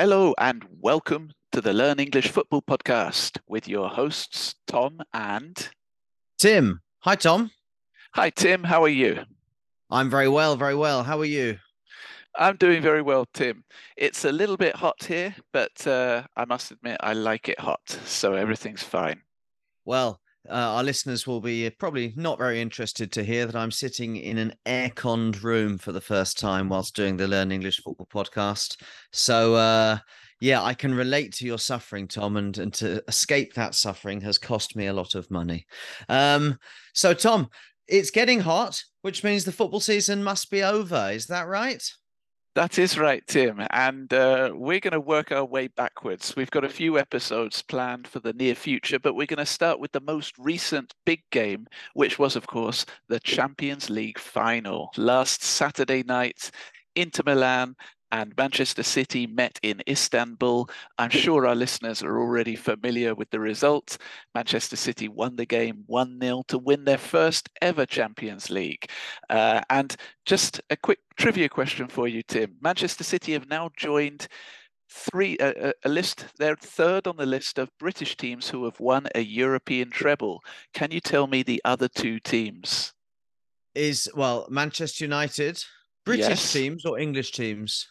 Hello and welcome to the Learn English Football Podcast with your hosts, Tom and... Tim. Hi, Tom. Hi, Tim. How are you? I'm very well, very well. How are you? I'm doing very well, Tim. It's a little bit hot here, but I must admit I like it hot, so everything's fine. Well, our listeners will be probably not very interested to hear that I'm sitting in an air-conned room for the first time whilst doing the Learn English Football Podcast. So, yeah, I can relate to your suffering, Tom, and to escape that suffering has cost me a lot of money. So, Tom, it's getting hot, which means the football season must be over. Is that right? That is right, Tim. And we're going to work our way backwards. We've got a few episodes planned for the near future, but we're going to start with the most recent big game, which was, of course, the Champions League final. Last Saturday night, Inter Milan and Manchester City met in Istanbul. I'm sure our listeners are already familiar with the result. Manchester City won the game 1-0 to win their first ever Champions League. And just a quick trivia question for you, Tim. Manchester City have now joined a list. They're third on the list of British teams who have won a European treble. Can you tell me the other two teams? Well, Manchester United, British teams or English teams?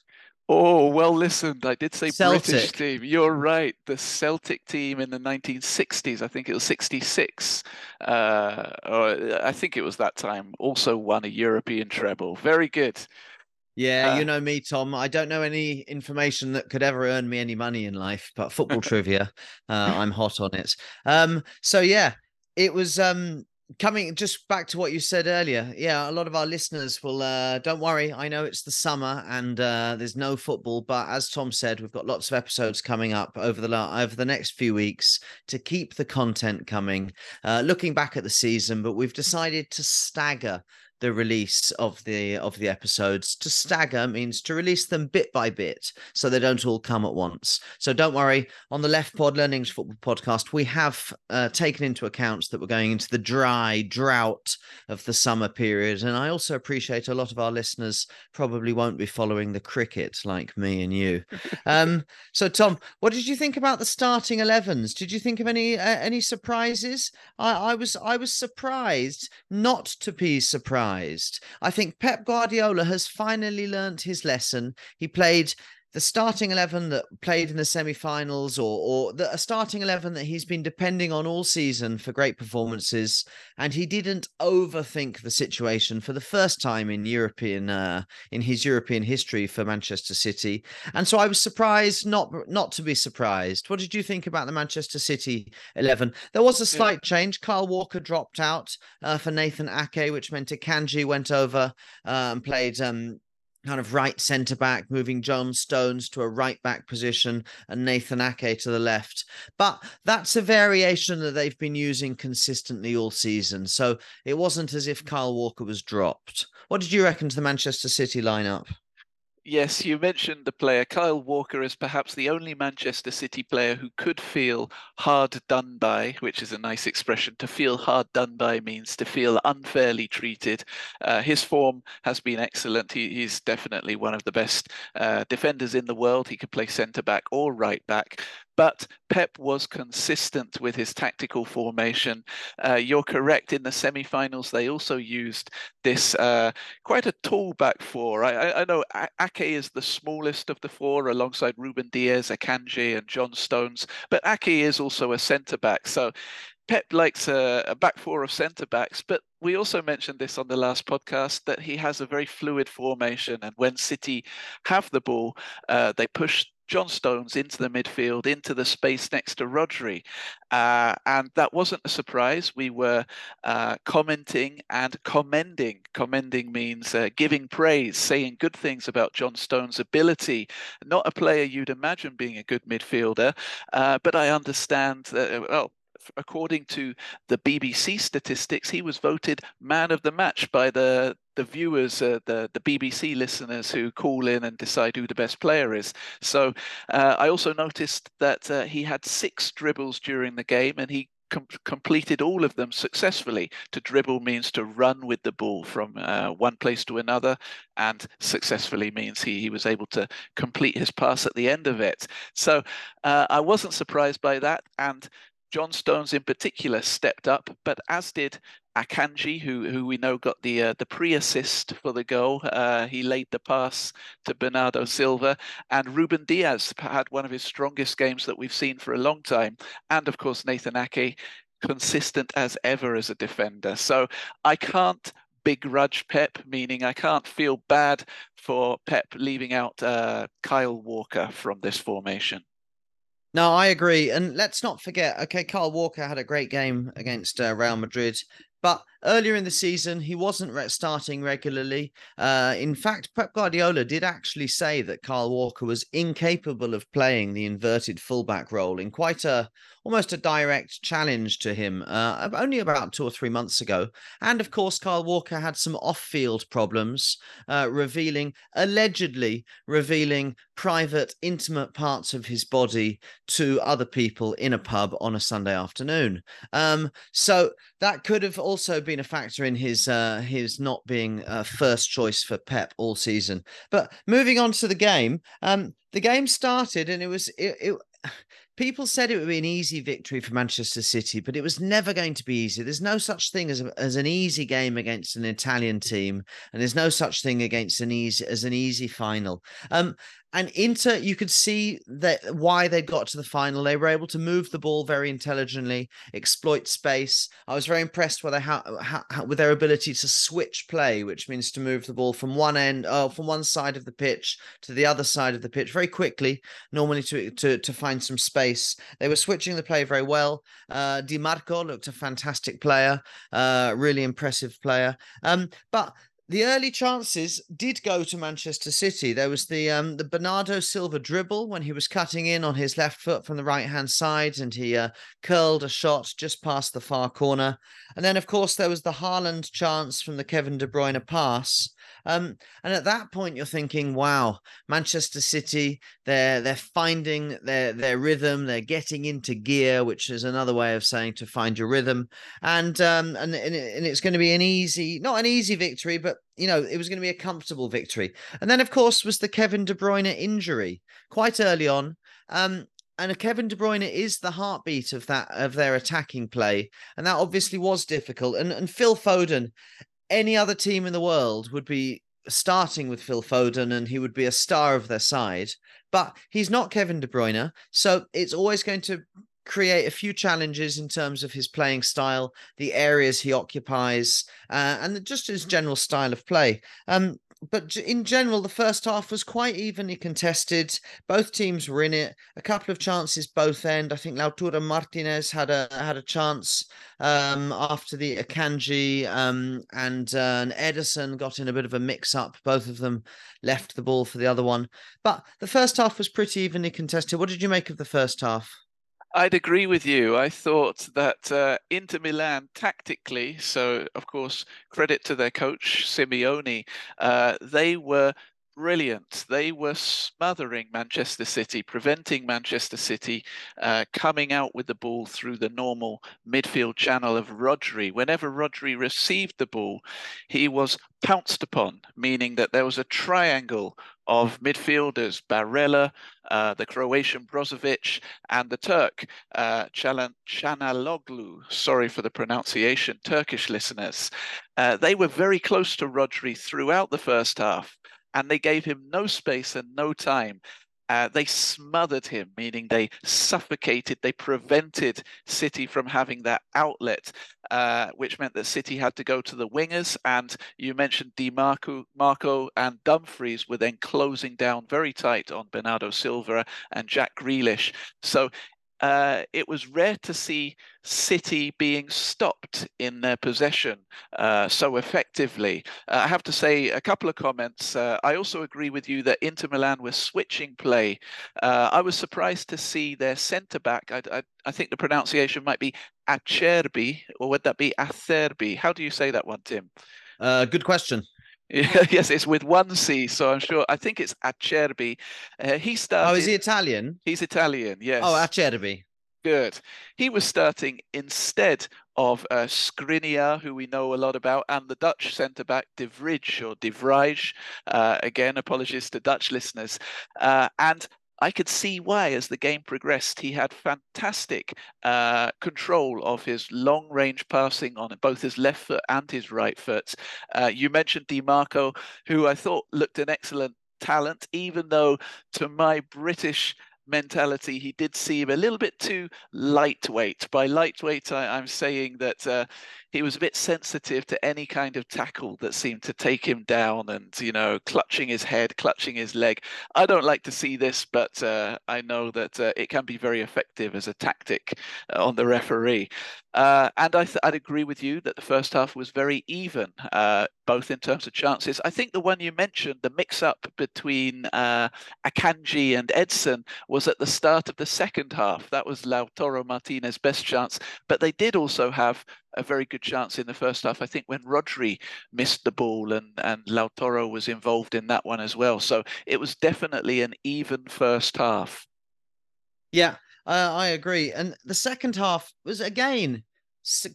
Oh, well, listen, I did say Celtic. British team. You're right. The Celtic team in the 1960s, I think it was 66. Or I think it was that time, also won a European treble. Very good. Yeah, you know me, Tom. I don't know any information that could ever earn me any money in life, but football trivia, I'm hot on it. So, yeah, it was... Coming just back to what you said earlier, yeah, a lot of our listeners will, don't worry, I know it's the summer and there's no football, but as Tom said, we've got lots of episodes coming up over the next few weeks to keep the content coming, looking back at the season, but we've decided to stagger the release of the episodes. To stagger means to release them bit by bit so they don't all come at once. So don't worry, on the Left Pod Learn English Football Podcast, we have taken into account that we're going into the dry drought of the summer period. And I also appreciate a lot of our listeners probably won't be following the cricket like me and you. So, Tom, what did you think about the starting 11s? Did you think of any surprises? I was surprised not to be surprised. I think Pep Guardiola has finally learnt his lesson. He played the starting 11 that played in the semi-finals or a starting 11 that he's been depending on all season for great performances. And he didn't overthink the situation for the first time in his European history for Manchester City. And so I was surprised not to be surprised. What did you think about the Manchester City 11? There was a slight change. Kyle Walker dropped out for Nathan Ake, which meant Akanji went over and played... kind of right centre back, moving John Stones to a right back position and Nathan Ake to the left. But that's a variation that they've been using consistently all season. So it wasn't as if Kyle Walker was dropped. What did you reckon to the Manchester City lineup? Yes, you mentioned the player. Kyle Walker is perhaps the only Manchester City player who could feel hard done by, which is a nice expression. To feel hard done by means to feel unfairly treated. His form has been excellent. He's definitely one of the best defenders in the world. He could play centre-back or right-back. But Pep was consistent with his tactical formation. You're correct. In the semi-finals, they also used this quite a tall back four. I know Ake is the smallest of the four, alongside Ruben Diaz, Akanji, and John Stones. But Ake is also a centre-back, so Pep likes a back four of centre-backs, but we also mentioned this on the last podcast that he has a very fluid formation, and when City have the ball, they push John Stones into the midfield, into the space next to Rodri. And that wasn't a surprise. We were commenting and commending. Commending means giving praise, saying good things about John Stones' ability. Not a player you'd imagine being a good midfielder, but I understand that, well, according to the BBC statistics, he was voted man of the match by the viewers, the BBC listeners who call in and decide who the best player is. So I also noticed that he had 6 dribbles during the game, and he completed all of them successfully. To dribble means to run with the ball from one place to another, and successfully means he was able to complete his pass at the end of it. So I wasn't surprised by that, and John Stones in particular stepped up, but as did Akanji, who we know got the pre-assist for the goal. He laid the pass to Bernardo Silva, and Ruben Diaz had one of his strongest games that we've seen for a long time. And of course, Nathan Ake, consistent as ever as a defender. So I can't begrudge Pep, meaning I can't feel bad for Pep leaving out Kyle Walker from this formation. No, I agree. And let's not forget, okay, Kyle Walker had a great game against Real Madrid, but earlier in the season, he wasn't starting regularly. In fact, Pep Guardiola did actually say that Kyle Walker was incapable of playing the inverted fullback role in quite almost a direct challenge to him only about 2 or 3 months ago. And of course, Kyle Walker had some off-field problems, allegedly revealing private, intimate parts of his body to other people in a pub on a Sunday afternoon. So that could have also been a factor in his not being first choice for Pep all season. But moving on to the game started, and people said it would be an easy victory for Manchester City, but it was never going to be easy. There's no such thing as an easy game against an Italian team, and there's no such thing as an easy final. And Inter, you could see that why they got to the final. They were able to move the ball very intelligently, exploit space. I was very impressed with their ability to switch play, which means to move the ball from one side of the pitch to the other side of the pitch very quickly, normally to find some space. They were switching the play very well. Dimarco looked a fantastic player, really impressive player. But the early chances did go to Manchester City. There was the Bernardo Silva dribble when he was cutting in on his left foot from the right-hand side, and he curled a shot just past the far corner. And then, of course, there was the Haaland chance from the Kevin De Bruyne pass. And at that point, you're thinking, wow, Manchester City, they're finding their rhythm. They're getting into gear, which is another way of saying to find your rhythm. And it's going to be not an easy victory, but it was going to be a comfortable victory. And then, of course, was the Kevin De Bruyne injury quite early on. And Kevin De Bruyne is the heartbeat of their attacking play. And that obviously was difficult. And Phil Foden, any other team in the world would be starting with Phil Foden, and he would be a star of their side. But he's not Kevin De Bruyne, so it's always going to create a few challenges in terms of his playing style, the areas he occupies, and just his general style of play. But in general, the first half was quite evenly contested. Both teams were in it. A couple of chances both end. I think Lautaro Martinez had a chance after the Akanji and Edson got in a bit of a mix-up. Both of them left the ball for the other one. But the first half was pretty evenly contested. What did you make of the first half? I'd agree with you. I thought that Inter Milan tactically, so of course, credit to their coach, Simeone, they were brilliant. They were smothering Manchester City, preventing Manchester City coming out with the ball through the normal midfield channel of Rodri. Whenever Rodri received the ball, he was pounced upon, meaning that there was a triangle of midfielders, Barella, the Croatian Brozovic, and the Turk, Çalhanoğlu, sorry for the pronunciation, Turkish listeners. They were very close to Rodri throughout the first half, and they gave him no space and no time. They smothered him, meaning they suffocated, they prevented City from having that outlet, which meant that City had to go to the wingers. And you mentioned Dimarco and Dumfries were then closing down very tight on Bernardo Silva and Jack Grealish. So it was rare to see City being stopped in their possession so effectively. I have to say a couple of comments. I also agree with you that Inter Milan were switching play. I was surprised to see their centre-back, I think the pronunciation might be Acerbi, or would that be Acerbi? How do you say that one, Tim? Good question. Yes, it's with one C, so I'm sure. I think it's Acerbi. He started. Oh, is he Italian? He's Italian, yes. Oh, Acerbi. good. He was starting instead of Skriniar, who we know a lot about, and the Dutch centre-back De Vrij, or De Vrij. Again, apologies to Dutch listeners. And I could see why, as the game progressed, he had fantastic control of his long-range passing on both his left foot and his right foot. You mentioned Dimarco, who I thought looked an excellent talent, even though to my British mentality, he did seem a little bit too lightweight. By lightweight, I'm saying that he was a bit sensitive to any kind of tackle that seemed to take him down and, you know, clutching his head, clutching his leg. I don't like to see this, but I know that it can be very effective as a tactic on the referee. And I'd agree with you that the first half was very even, both in terms of chances. I think the one you mentioned, the mix-up between Akanji and Edson, was at the start of the second half. That was Lautaro Martinez's best chance, but they did also have a very good chance in the first half, I think, when Rodri missed the ball, and Lautaro was involved in that one as well. So it was definitely an even first half. Yeah, I agree. And the second half was, again,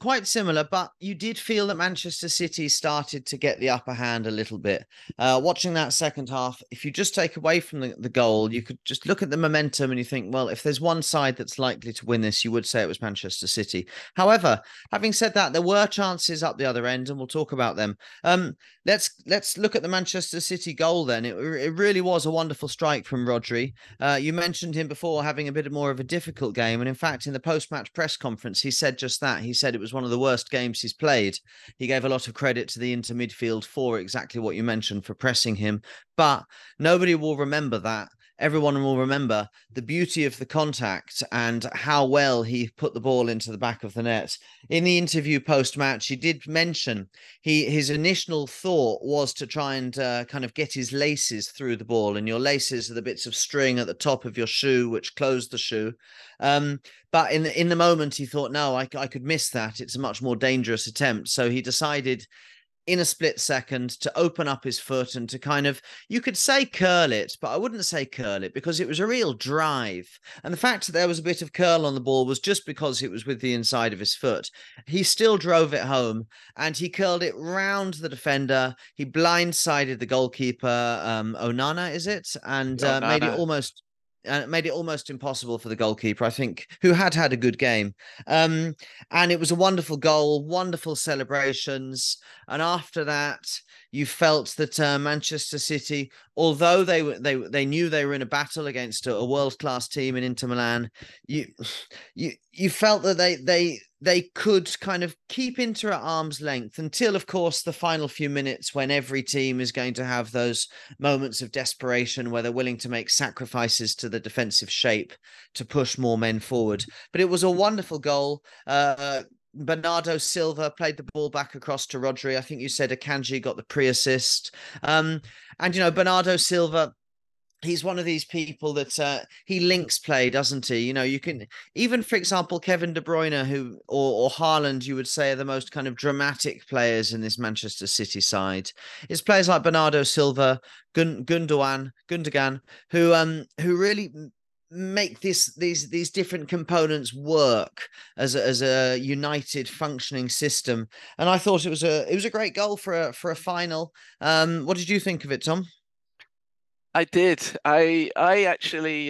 quite similar, but you did feel that Manchester City started to get the upper hand a little bit. Watching that second half, if you just take away from the goal, you could just look at the momentum and you think, well, if there's one side that's likely to win this, you would say it was Manchester City. However, having said that, there were chances up the other end, and we'll talk about them. Let's look at the Manchester City goal then. It really was a wonderful strike from Rodri. You mentioned him before having a bit more of a difficult game, and in fact, in the post-match press conference, he said just that. He said it was one of the worst games he's played. He gave a lot of credit to the Inter midfield for exactly what you mentioned, for pressing him. But nobody will remember that. Everyone will remember the beauty of the contact and how well he put the ball into the back of the net. In the interview post-match, he did mention his initial thought was to try and kind of get his laces through the ball. And your laces are the bits of string at the top of your shoe, which close the shoe. But in the moment, he thought, no, I could miss that. It's a much more dangerous attempt. So he decided in a split second to open up his foot and to kind of, you could say curl it, but I wouldn't say curl it because it was a real drive. And the fact that there was a bit of curl on the ball was just because it was with the inside of his foot. He still drove it home and he curled it round the defender. He blindsided the goalkeeper, Onana, is it? And made it almost impossible for the goalkeeper, I think, who had a good game. And it was a wonderful goal, wonderful celebrations. And after that, you felt that Manchester City, although they knew they were in a battle against a world-class team in Inter Milan, you felt that they could kind of keep Inter at arm's length until, of course, the final few minutes when every team is going to have those moments of desperation where they're willing to make sacrifices to the defensive shape to push more men forward. But it was a wonderful goal. Bernardo Silva played the ball back across to Rodri. I think you said Akanji got the pre-assist. And, you know, Bernardo Silva, he's one of these people that he links play, doesn't he? You know, you can even, for example, Kevin De Bruyne, who or Haaland, you would say, are the most kind of dramatic players in this Manchester City side. It's players like Bernardo Silva, Gundogan, who really make these different components work as a united functioning system. And I thought it was a great goal for a final. What did you think of it, Tom? I did. I actually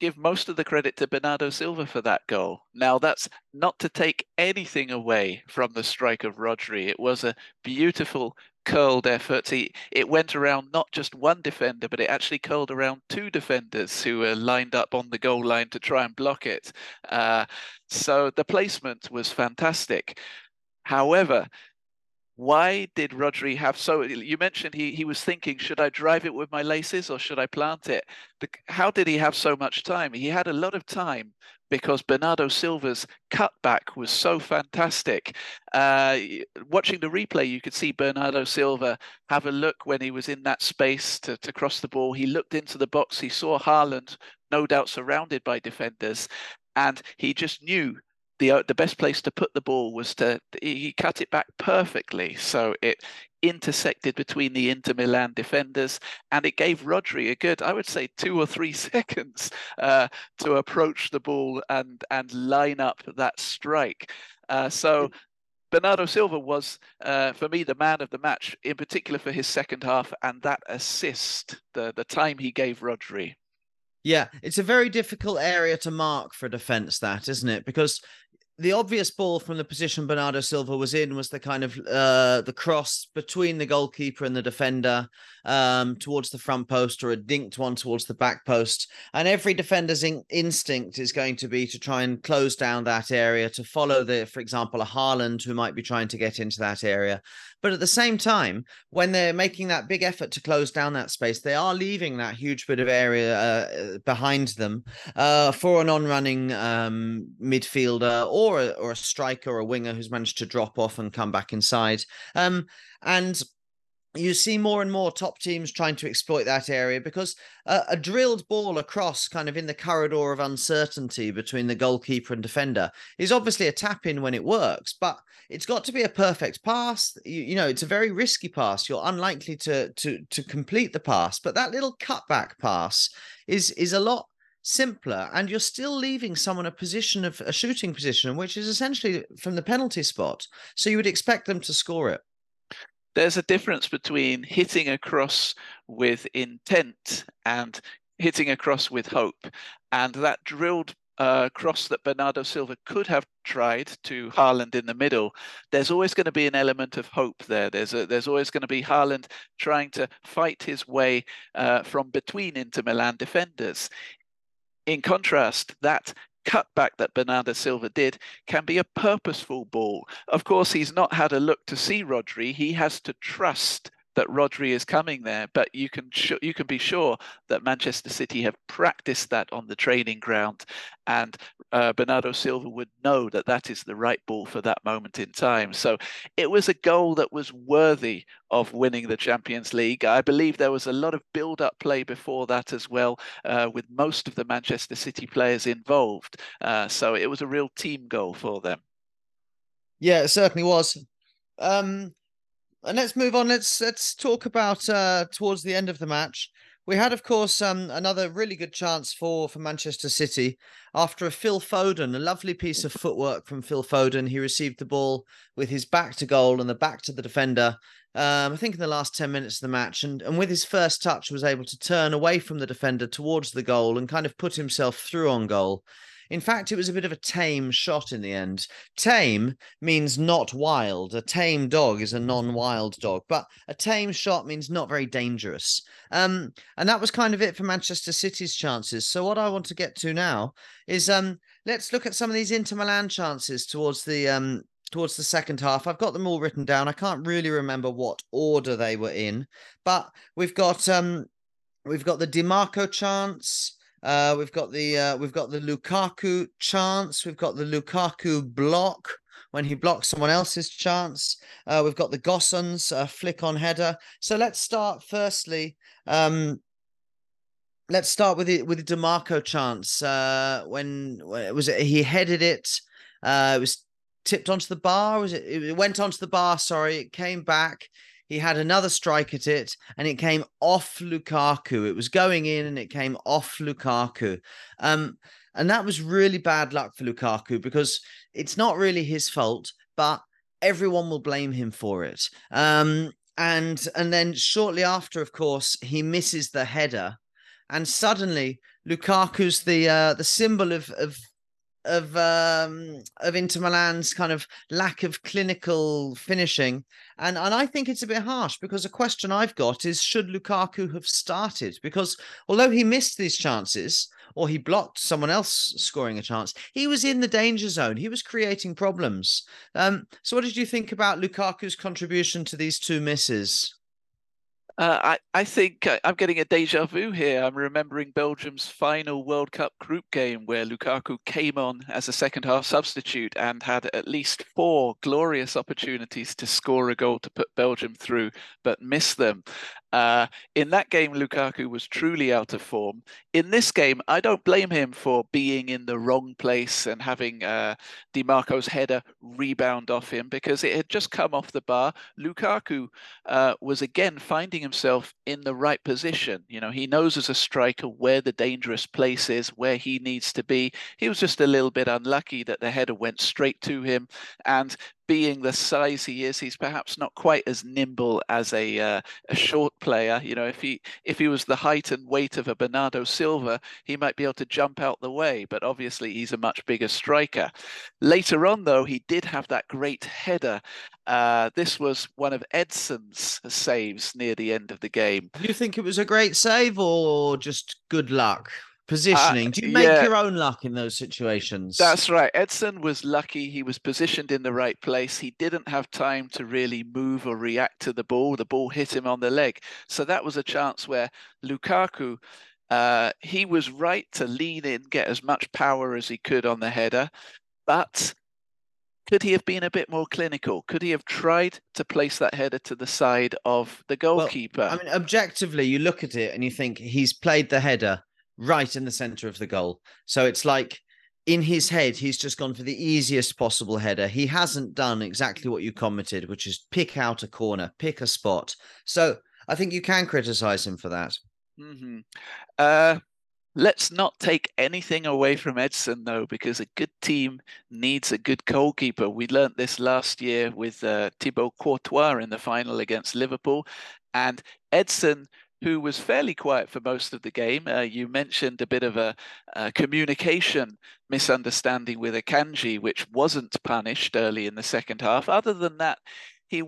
give most of the credit to Bernardo Silva for that goal. Now, that's not to take anything away from the strike of Rodri. It was a beautiful curled effort. It went around not just one defender, but it actually curled around two defenders who were lined up on the goal line to try and block it. So the placement was fantastic. However, why did Rodri have so? You mentioned he was thinking, should I drive it with my laces or should I plant it? How did he have so much time? He had a lot of time because Bernardo Silva's cutback was so fantastic. Watching the replay, you could see Bernardo Silva have a look when he was in that space to cross the ball. He looked into the box. He saw Haaland, no doubt surrounded by defenders, and he just knew the best place to put the ball was he cut it back perfectly. So it intersected between the Inter Milan defenders, and it gave Rodri a good, I would say, 2 or 3 seconds to approach the ball and line up that strike. So Bernardo Silva was, for me, the man of the match, in particular for his second half and that assist, the time he gave Rodri. Yeah, it's a very difficult area to mark for defence, that, isn't it? Because the obvious ball from the position Bernardo Silva was in was the kind of the cross between the goalkeeper and the defender towards the front post, or a dinked one towards the back post. And every defender's instinct is going to be to try and close down that area, to follow, for example, a Haaland who might be trying to get into that area. But at the same time, when they're making that big effort to close down that space, they are leaving that huge bit of area behind them for an on-running midfielder or a striker or a winger who's managed to drop off and come back inside. And you see more and more top teams trying to exploit that area, because a drilled ball across kind of in the corridor of uncertainty between the goalkeeper and defender is obviously a tap-in when it works, but it's got to be a perfect pass. You know, it's a very risky pass. You're unlikely to complete the pass, but that little cutback pass is a lot simpler, and you're still leaving someone a shooting position, which is essentially from the penalty spot. So you would expect them to score it. There's a difference between hitting a cross with intent and hitting a cross with hope. And that drilled cross that Bernardo Silva could have tried to Haaland in the middle, there's always going to be an element of hope there. There's always going to be Haaland trying to fight his way from between Inter Milan defenders. In contrast, that cutback that Bernardo Silva did can be a purposeful ball. Of course, he's not had a look to see Rodri. He has to trust that Rodri is coming there, but you can be sure that Manchester City have practiced that on the training ground, and Bernardo Silva would know that that is the right ball for that moment in time. So it was a goal that was worthy of winning the Champions League. I believe there was a lot of build-up play before that as well, with most of the Manchester City players involved. So it was a real team goal for them. Yeah, it certainly was. And let's move on. Let's talk about towards the end of the match. We had, of course, another really good chance for Manchester City after a Phil Foden, a lovely piece of footwork from Phil Foden. He received the ball with his back to goal and the back to the defender, I think in the last 10 minutes of the match. And with his first touch, was able to turn away from the defender towards the goal and kind of put himself through on goal. In fact, it was a bit of a tame shot in the end. Tame means not wild. A tame dog is a non-wild dog, but a tame shot means not very dangerous. And that was kind of it for Manchester City's chances. So what I want to get to now is let's look at some of these Inter Milan chances towards the second half. I've got them all written down. I can't really remember what order they were in, but we've got the Dimarco chance. We've got the Lukaku chance. We've got the Lukaku block when he blocks someone else's chance. We've got the Gosens flick on header. So let's start firstly. Let's start with the Dimarco chance. He headed it. It was tipped onto the bar. It went onto the bar. Sorry, it came back. He had another strike at it, and it came off Lukaku. It was going in, and it came off Lukaku. And that was really bad luck for Lukaku, because it's not really his fault, but everyone will blame him for it. And then shortly after, of course, he misses the header, and suddenly Lukaku's the symbol of Inter Milan's kind of lack of clinical finishing. And I think it's a bit harsh, because a question I've got is, should Lukaku have started? Because although he missed these chances, or he blocked someone else scoring a chance, he was in the danger zone. He was creating problems. So what did you think about Lukaku's contribution to these two misses? I think I'm getting a deja vu here. I'm remembering Belgium's final World Cup group game, where Lukaku came on as a second half substitute and had at least 4 glorious opportunities to score a goal to put Belgium through, but missed them. In that game, Lukaku was truly out of form. In this game, I don't blame him for being in the wrong place and having Dimarco's header rebound off him, because it had just come off the bar. Lukaku was again finding himself in the right position. You know, he knows as a striker where the dangerous place is, where he needs to be. He was just a little bit unlucky that the header went straight to him, and being the size he is, he's perhaps not quite as nimble as a short player. You know, if he was the height and weight of a Bernardo Silva, he might be able to jump out the way, but obviously he's a much bigger striker. Later on, though, he did have that great header. This was one of Edson's saves near the end of the game. Do you think it was a great save or just good luck? Positioning. Do you make your own luck in those situations? That's right. Edson was lucky. He was positioned in the right place. He didn't have time to really move or react to the ball. The ball hit him on the leg. So that was a chance where Lukaku, he was right to lean in, get as much power as he could on the header. But could he have been a bit more clinical? Could he have tried to place that header to the side of the goalkeeper? Well, I mean, objectively, you look at it and you think he's played the header right in the center of the goal. So it's like in his head, he's just gone for the easiest possible header. He hasn't done exactly what you commented, which is pick out a corner, pick a spot. So I think you can criticize him for that. Mm-hmm. Let's not take anything away from Edson, though, because a good team needs a good goalkeeper. We learnt this last year with Thibaut Courtois in the final against Liverpool, and Edson, who was fairly quiet for most of the game. You mentioned a bit of a communication misunderstanding with Akanji, which wasn't punished early in the second half. Other than that, he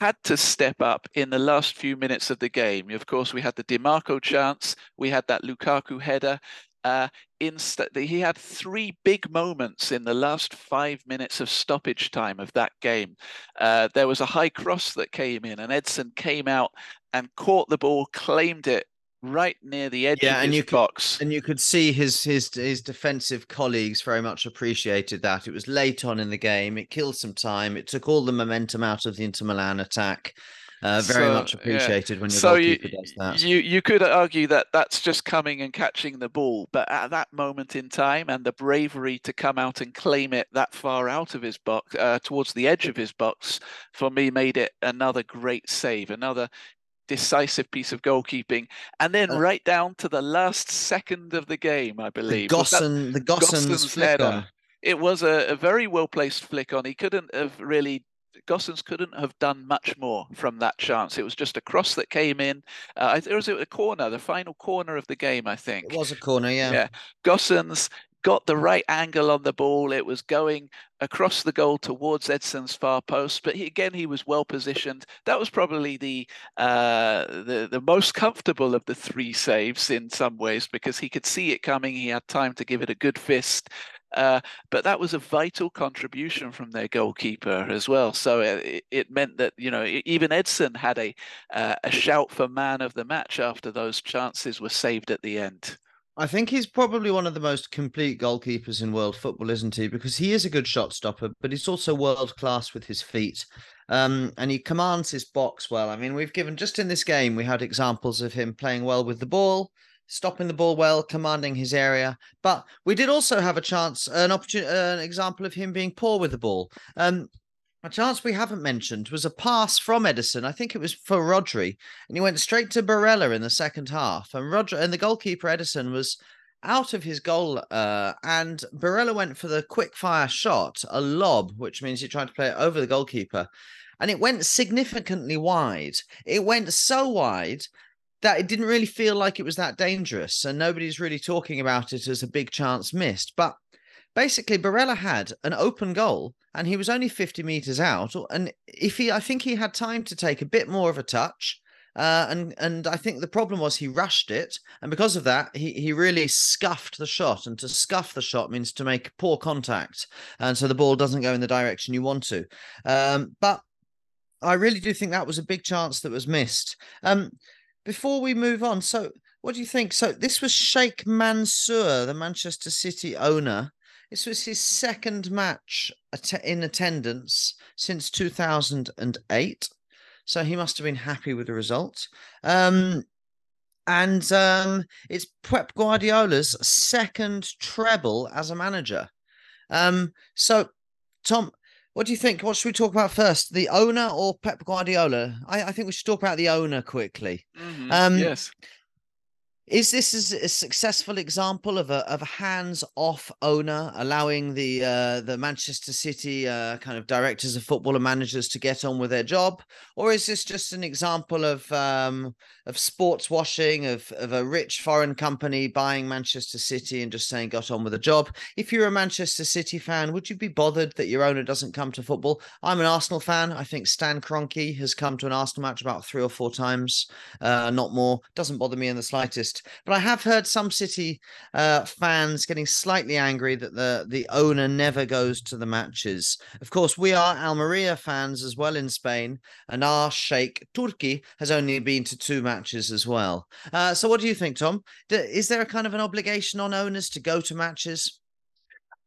had to step up in the last few minutes of the game. Of course, we had the Dimarco chance. We had that Lukaku header. He had three big moments in the last 5 minutes of stoppage time of that game. There was a high cross that came in, and Edson came out and caught the ball, claimed it right near the edge of his box. And you could see his defensive colleagues very much appreciated that. It was late on in the game. It killed some time. It took all the momentum out of the Inter Milan attack. Very much appreciated when your goalkeeper does that. You could argue that that's just coming and catching the ball, but at that moment in time and the bravery to come out and claim it that far out of his box, towards the edge of his box, for me made it another great save, another decisive piece of goalkeeping. And then right down to the last second of the game, I believe. The Gosens flick on. It was a very well-placed flick on. He couldn't have really... Gosens couldn't have done much more from that chance. It was just a cross that came in. It was a corner, the final corner of the game, I think. It was a corner, yeah. Gosens got the right angle on the ball. It was going across the goal towards Edson's far post, but he was well positioned. That was probably the most comfortable of the three saves in some ways, because he could see it coming. He had time to give it a good fist. But that was a vital contribution from their goalkeeper as well. So it meant that, you know, even Edson had a shout for man of the match after those chances were saved at the end. I think he's probably one of the most complete goalkeepers in world football, isn't he? Because he is a good shot stopper, but he's also world class with his feet. And he commands his box well. I mean, we've given, just in this game, we had examples of him playing well with the ball, stopping the ball well, commanding his area. But we did also have an example of him being poor with the ball. A chance we haven't mentioned was a pass from Edison. I think it was for Rodri, and he went straight to Barella in the second half. And the goalkeeper Edison was out of his goal, and Barella went for the quick fire shot, a lob, which means he tried to play it over the goalkeeper, and it went significantly wide. It went so wide that it didn't really feel like it was that dangerous, and nobody's really talking about it as a big chance missed. But basically, Barella had an open goal, and he was only 50 metres out. And I think he had time to take a bit more of a touch. And I think the problem was he rushed it. And because of that, he really scuffed the shot. And to scuff the shot means to make poor contact. And so the ball doesn't go in the direction you want to. But I really do think that was a big chance that was missed. Before we move on, so what do you think? So this was Sheikh Mansour, the Manchester City owner. This was his second match in attendance since 2008. So he must have been happy with the result. And it's Pep Guardiola's second treble as a manager. So, Tom, what do you think? What should we talk about first, the owner or Pep Guardiola? I think we should talk about the owner quickly. Mm-hmm. Yes. Is this a successful example of a hands-off owner, allowing the Manchester City kind of directors of football and managers to get on with their job? Or is this just an example of sports washing, of a rich foreign company buying Manchester City and just saying, got on with the job? If you're a Manchester City fan, would you be bothered that your owner doesn't come to football? I'm an Arsenal fan. I think Stan Kroenke has come to an Arsenal match about 3 or 4 times, not more. Doesn't bother me in the slightest. But I have heard some City fans getting slightly angry that the owner never goes to the matches. Of course, we are Almeria fans as well in Spain, and our Sheikh Turki has only been to 2 matches as well. So what do you think, Tom? Is there a kind of an obligation on owners to go to matches?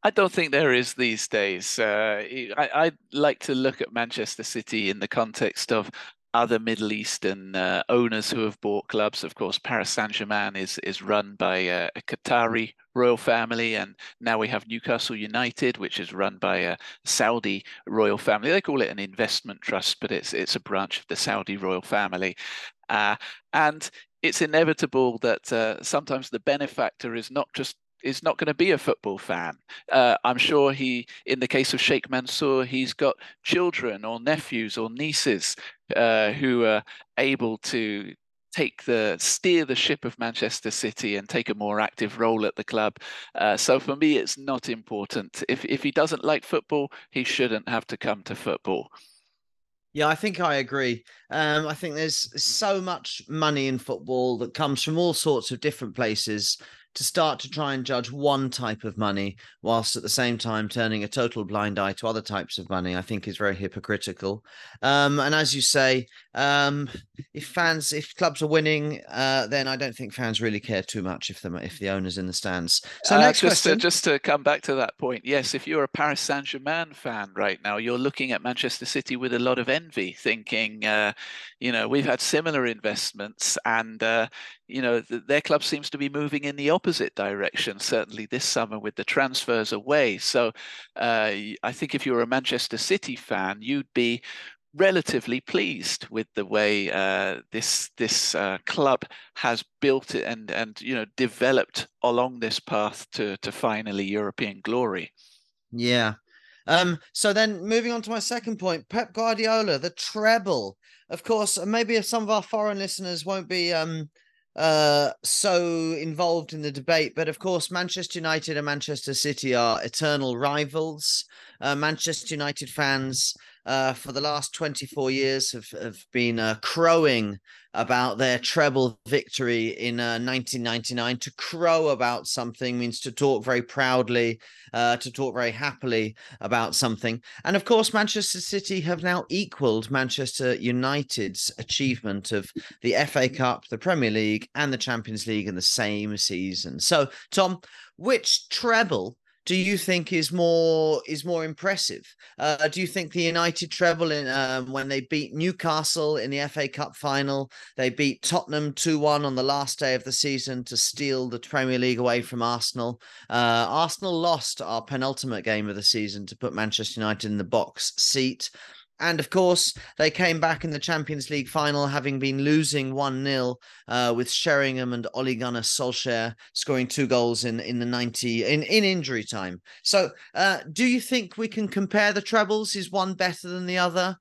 I don't think there is these days. I like to look at Manchester City in the context of other Middle Eastern owners who have bought clubs. Of course, Paris Saint-Germain is run by a Qatari royal family, and now we have Newcastle United, which is run by a Saudi royal family. They call it an investment trust, but it's a branch of the Saudi royal family. And it's inevitable that sometimes the benefactor is not going to be a football fan. I'm sure in the case of Sheikh Mansour, he's got children or nephews or nieces who are able to steer the ship of Manchester City and take a more active role at the club. So for me, it's not important. If he doesn't like football, he shouldn't have to come to football. Yeah, I think I agree. I think there's so much money in football that comes from all sorts of different places. To start to try and judge one type of money whilst at the same time turning a total blind eye to other types of money, I think is very hypocritical. And as you say, if clubs are winning, then I don't think fans really care too much if the owner's in the stands. So next question. Just to come back to that point, yes, if you're a Paris Saint-Germain fan right now, you're looking at Manchester City with a lot of envy, thinking, we've had similar investments and, their club seems to be moving in the opposite direction, certainly this summer with the transfers away. So I think if you're a Manchester City fan, you'd be relatively pleased with the way this club has built it and developed along this path to finally European glory. Yeah. So then moving on to my second point, Pep Guardiola, the treble. Of course, maybe if some of our foreign listeners won't be so involved in the debate, but of course Manchester United and Manchester City are eternal rivals. Manchester United fans for the last 24 years have been crowing about their treble victory in 1999. To crow about something means to talk very proudly, to talk very happily about something. And of course, Manchester City have now equaled Manchester United's achievement of the FA Cup, the Premier League, and the Champions League in the same season. So, Tom, which treble do you think is more impressive? Do you think the United treble when they beat Newcastle in the FA Cup final, they beat Tottenham 2-1 on the last day of the season to steal the Premier League away from Arsenal? Arsenal lost our penultimate game of the season to put Manchester United in the box seat. And of course, they came back in the Champions League final, having been losing 1-0 with Sheringham and Ole Gunnar Solskjaer scoring 2 goals in the 90 in injury time. So do you think we can compare the trebles? Is one better than the other?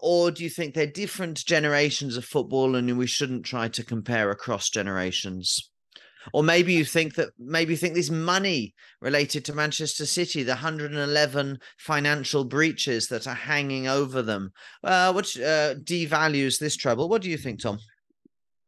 Or do you think they're different generations of football and we shouldn't try to compare across generations? Or maybe you think this money related to Manchester City, the 111 financial breaches that are hanging over them, which devalues this treble. What do you think, Tom?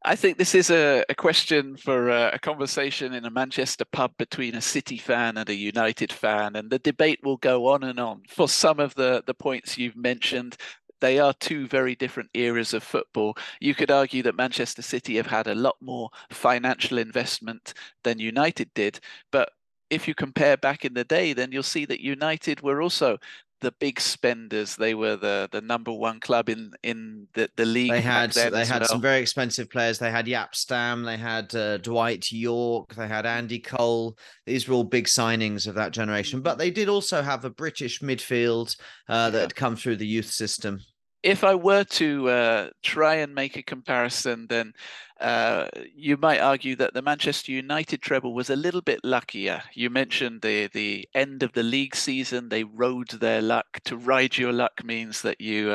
I think this is a question for a conversation in a Manchester pub between a City fan and a United fan, and the debate will go on and on. For some of the points you've mentioned, they are 2 very different eras of football. You could argue that Manchester City have had a lot more financial investment than United did. But if you compare back in the day, then you'll see that United were also the big spenders. They were the number one club in the league. They had some very expensive players. They had Yap Stam, they had Dwight York, they had Andy Cole. These were all big signings of that generation. But they did also have a British midfield that had come through the youth system. If I were to try and make a comparison, then you might argue that the Manchester United treble was a little bit luckier. You mentioned the end of the league season; they rode their luck. To ride your luck means that you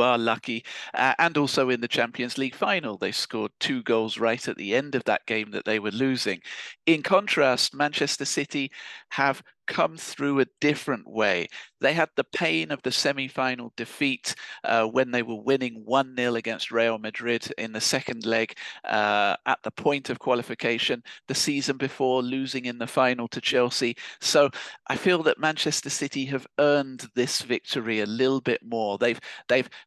are lucky, and also in the Champions League final, they scored 2 goals right at the end of that game that they were losing. In contrast, Manchester City have come through a different way. They had the pain of the semi-final defeat when they were winning 1-0 against Real Madrid in the second leg at the point of qualification, the season before losing in the final to Chelsea. So I feel that Manchester City have earned this victory a little bit more. They've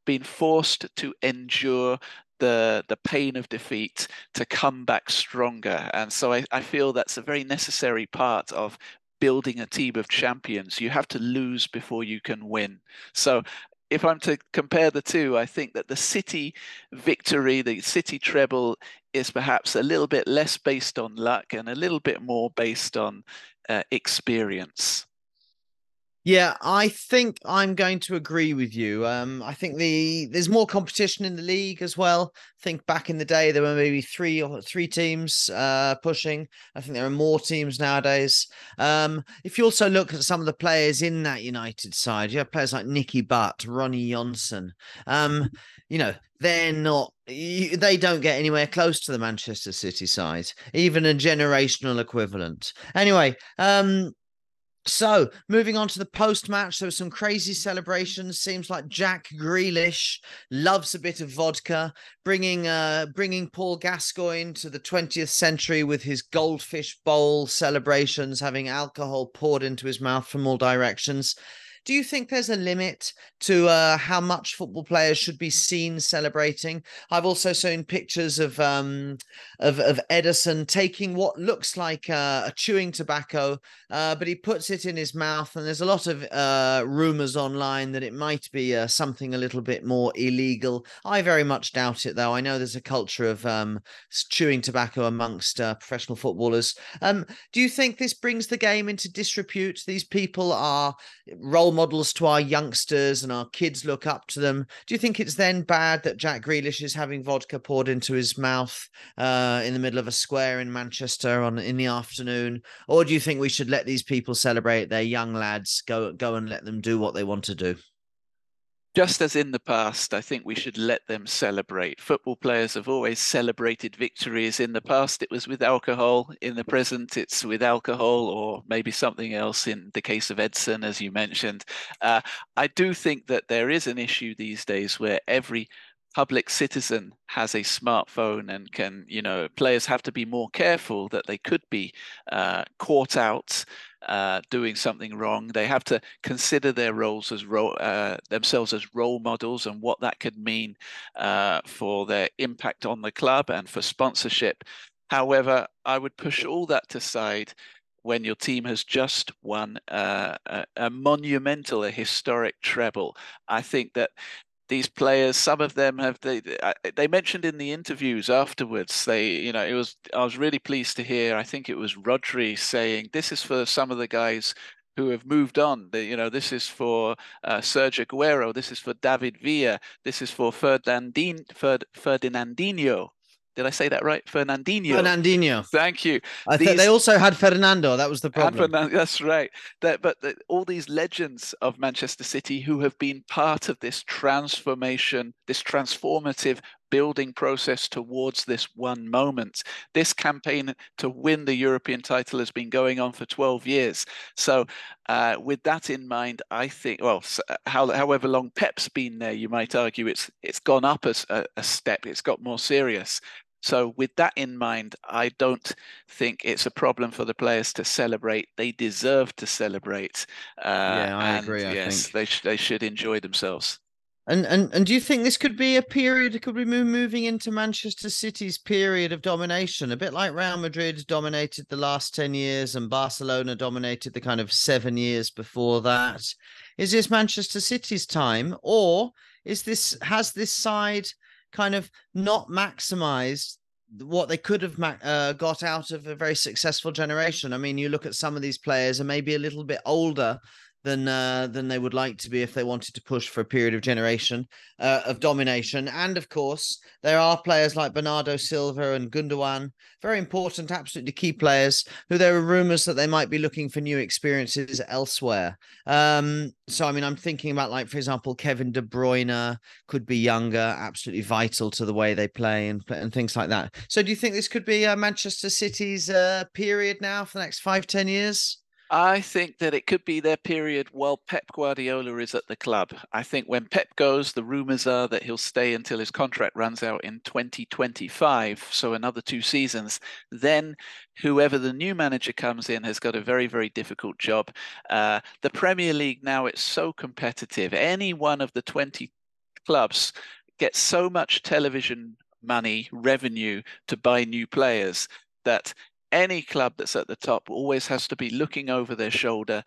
been forced to endure the pain of defeat to come back stronger. And so I feel that's a very necessary part of building a team of champions. You have to lose before you can win. So if I'm to compare the two, I think that the City victory, the City treble, is perhaps a little bit less based on luck and a little bit more based on experience. Yeah, I think I'm going to agree with you. I think there's more competition in the league as well. I think back in the day, there were maybe three teams pushing. I think there are more teams nowadays. If you also look at some of the players in that United side, you have players like Nicky Butt, Ronnie Johnson. They don't get anywhere close to the Manchester City side, even a generational equivalent. Anyway, so moving on to the post-match, there were some crazy celebrations. Seems like Jack Grealish loves a bit of vodka, bringing Paul Gascoigne to the 20th century with his goldfish bowl celebrations, having alcohol poured into his mouth from all directions. Do you think there's a limit to how much football players should be seen celebrating? I've also seen pictures of Edison taking what looks like a chewing tobacco, but he puts it in his mouth. And there's a lot of rumours online that it might be something a little bit more illegal. I very much doubt it, though. I know there's a culture of chewing tobacco amongst professional footballers. Do you think this brings the game into disrepute? These people are role models to our youngsters and our kids look up to them. Do you think it's then bad that Jack Grealish is having vodka poured into his mouth in the middle of a square in Manchester in the afternoon? Or do you think we should let these people celebrate their young lads, go and let them do what they want to do? Just as in the past, I think we should let them celebrate. Football players have always celebrated victories. In the past, it was with alcohol. In the present, it's with alcohol or maybe something else in the case of Edson, as you mentioned. I do think that there is an issue these days where every public citizen has a smartphone and can, players have to be more careful that they could be caught out doing something wrong. They have to consider their roles as themselves as role models and what that could mean for their impact on the club and for sponsorship. However, I would push all that aside when your team has just won a historic treble. I think that these players, some of them have, they mentioned in the interviews afterwards, I was really pleased to hear, I think it was Rodri saying, this is for some of the guys who have moved on. This is for Sergio Aguero, this is for David Villa, this is for Ferdinandinho. Did I say that right? Fernandinho. Thank you. They also had Fernando. That was the problem. That's right. All these legends of Manchester City who have been part of this transformation, this transformative building process towards this one moment. This campaign to win the European title has been going on for 12 years. So with that in mind, I think, however long Pep's been there, you might argue it's gone up a step. It's got more serious. So with that in mind, I don't think it's a problem for the players to celebrate. They deserve to celebrate. I agree. Yes, I think they should enjoy themselves. And do you think this could be a period, could we be moving into Manchester City's period of domination, a bit like Real Madrid dominated the last 10 years and Barcelona dominated the kind of 7 years before that? Is this Manchester City's time, or is this, has this side kind of not maximized what they could have got out of a very successful generation? I mean, you look at some of these players and maybe a little bit older than they would like to be if they wanted to push for a period of generation of domination. And of course, there are players like Bernardo Silva and Gundogan, very important, absolutely key players, who there are rumours that they might be looking for new experiences elsewhere. So, I mean, I'm thinking about, like, for example, Kevin De Bruyne could be younger, absolutely vital to the way they play and things like that. So do you think this could be Manchester City's period now for the next 5-10 years? I think that it could be their period while Pep Guardiola is at the club. I think when Pep goes, the rumours are that he'll stay until his contract runs out in 2025, so another 2 seasons. Then whoever the new manager comes in has got a very, very difficult job. The Premier League now, it's so competitive. Any one of the 20 clubs gets so much television money, revenue, to buy new players that any club that's at the top always has to be looking over their shoulder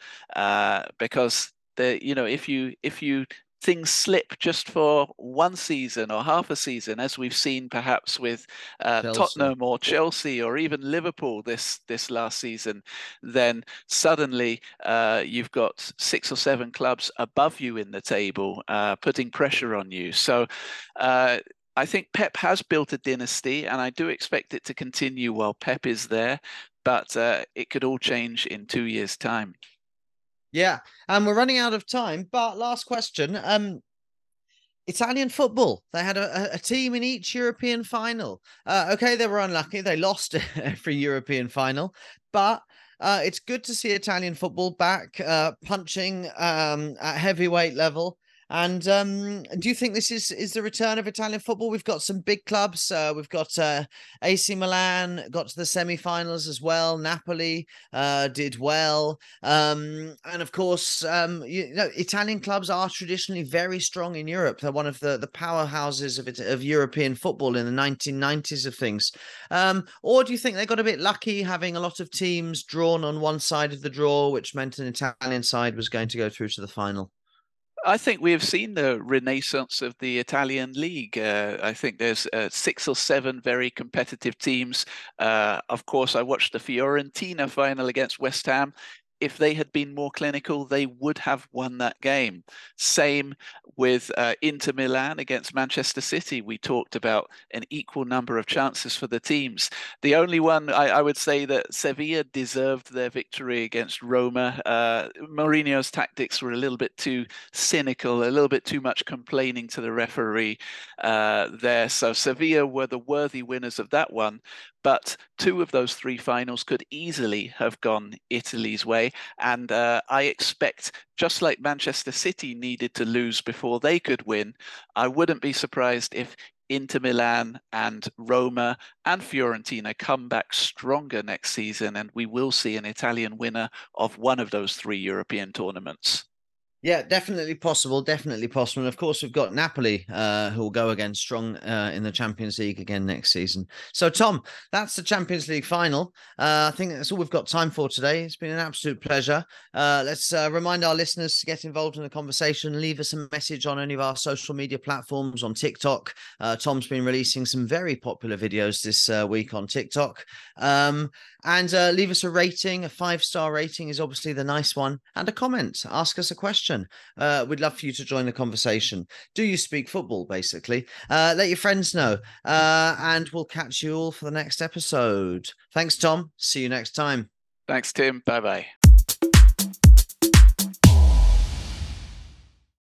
because if things slip just for 1 season or half a season, as we've seen perhaps with Tottenham or Chelsea or even Liverpool this last season, then suddenly you've got 6 or 7 clubs above you in the table putting pressure on you. So I think Pep has built a dynasty, and I do expect it to continue while Pep is there, but it could all change in 2 years' time. Yeah, and we're running out of time, but last question. Italian football, they had a team in each European final. Okay, they were unlucky. They lost every European final, but it's good to see Italian football back, punching at heavyweight level. And do you think this is the return of Italian football? We've got some big clubs. We've got AC Milan got to the semi-finals as well. Napoli did well. And of course, Italian clubs are traditionally very strong in Europe. They're one of the powerhouses of European football in the 1990s of things. Or do you think they got a bit lucky having a lot of teams drawn on one side of the draw, which meant an Italian side was going to go through to the final? I think we have seen the renaissance of the Italian league. I think there's 6 or 7 very competitive teams. Of course, I watched the Fiorentina final against West Ham. If they had been more clinical, they would have won that game. Same with Inter Milan against Manchester City. We talked about an equal number of chances for the teams. The only one I would say that Sevilla deserved their victory against Roma. Mourinho's tactics were a little bit too cynical, a little bit too much complaining to the referee there. So Sevilla were the worthy winners of that one. But 2 of those 3 finals could easily have gone Italy's way. And I expect, just like Manchester City needed to lose before they could win, I wouldn't be surprised if Inter Milan and Roma and Fiorentina come back stronger next season. And we will see an Italian winner of one of those 3 European tournaments. Yeah, definitely possible. Definitely possible. And of course, we've got Napoli, who will go again strong in the Champions League again next season. So, Tom, that's the Champions League final. I think that's all we've got time for today. It's been an absolute pleasure. Let's remind our listeners to get involved in the conversation. Leave us a message on any of our social media platforms, on TikTok. Tom's been releasing some very popular videos this week on TikTok. And leave us a rating. A 5-star rating is obviously the nice one. And a comment. Ask us a question. We'd love for you to join the conversation. Do you speak football, basically? Let your friends know. And we'll catch you all for the next episode. Thanks, Tom. See you next time. Thanks, Tim. Bye-bye.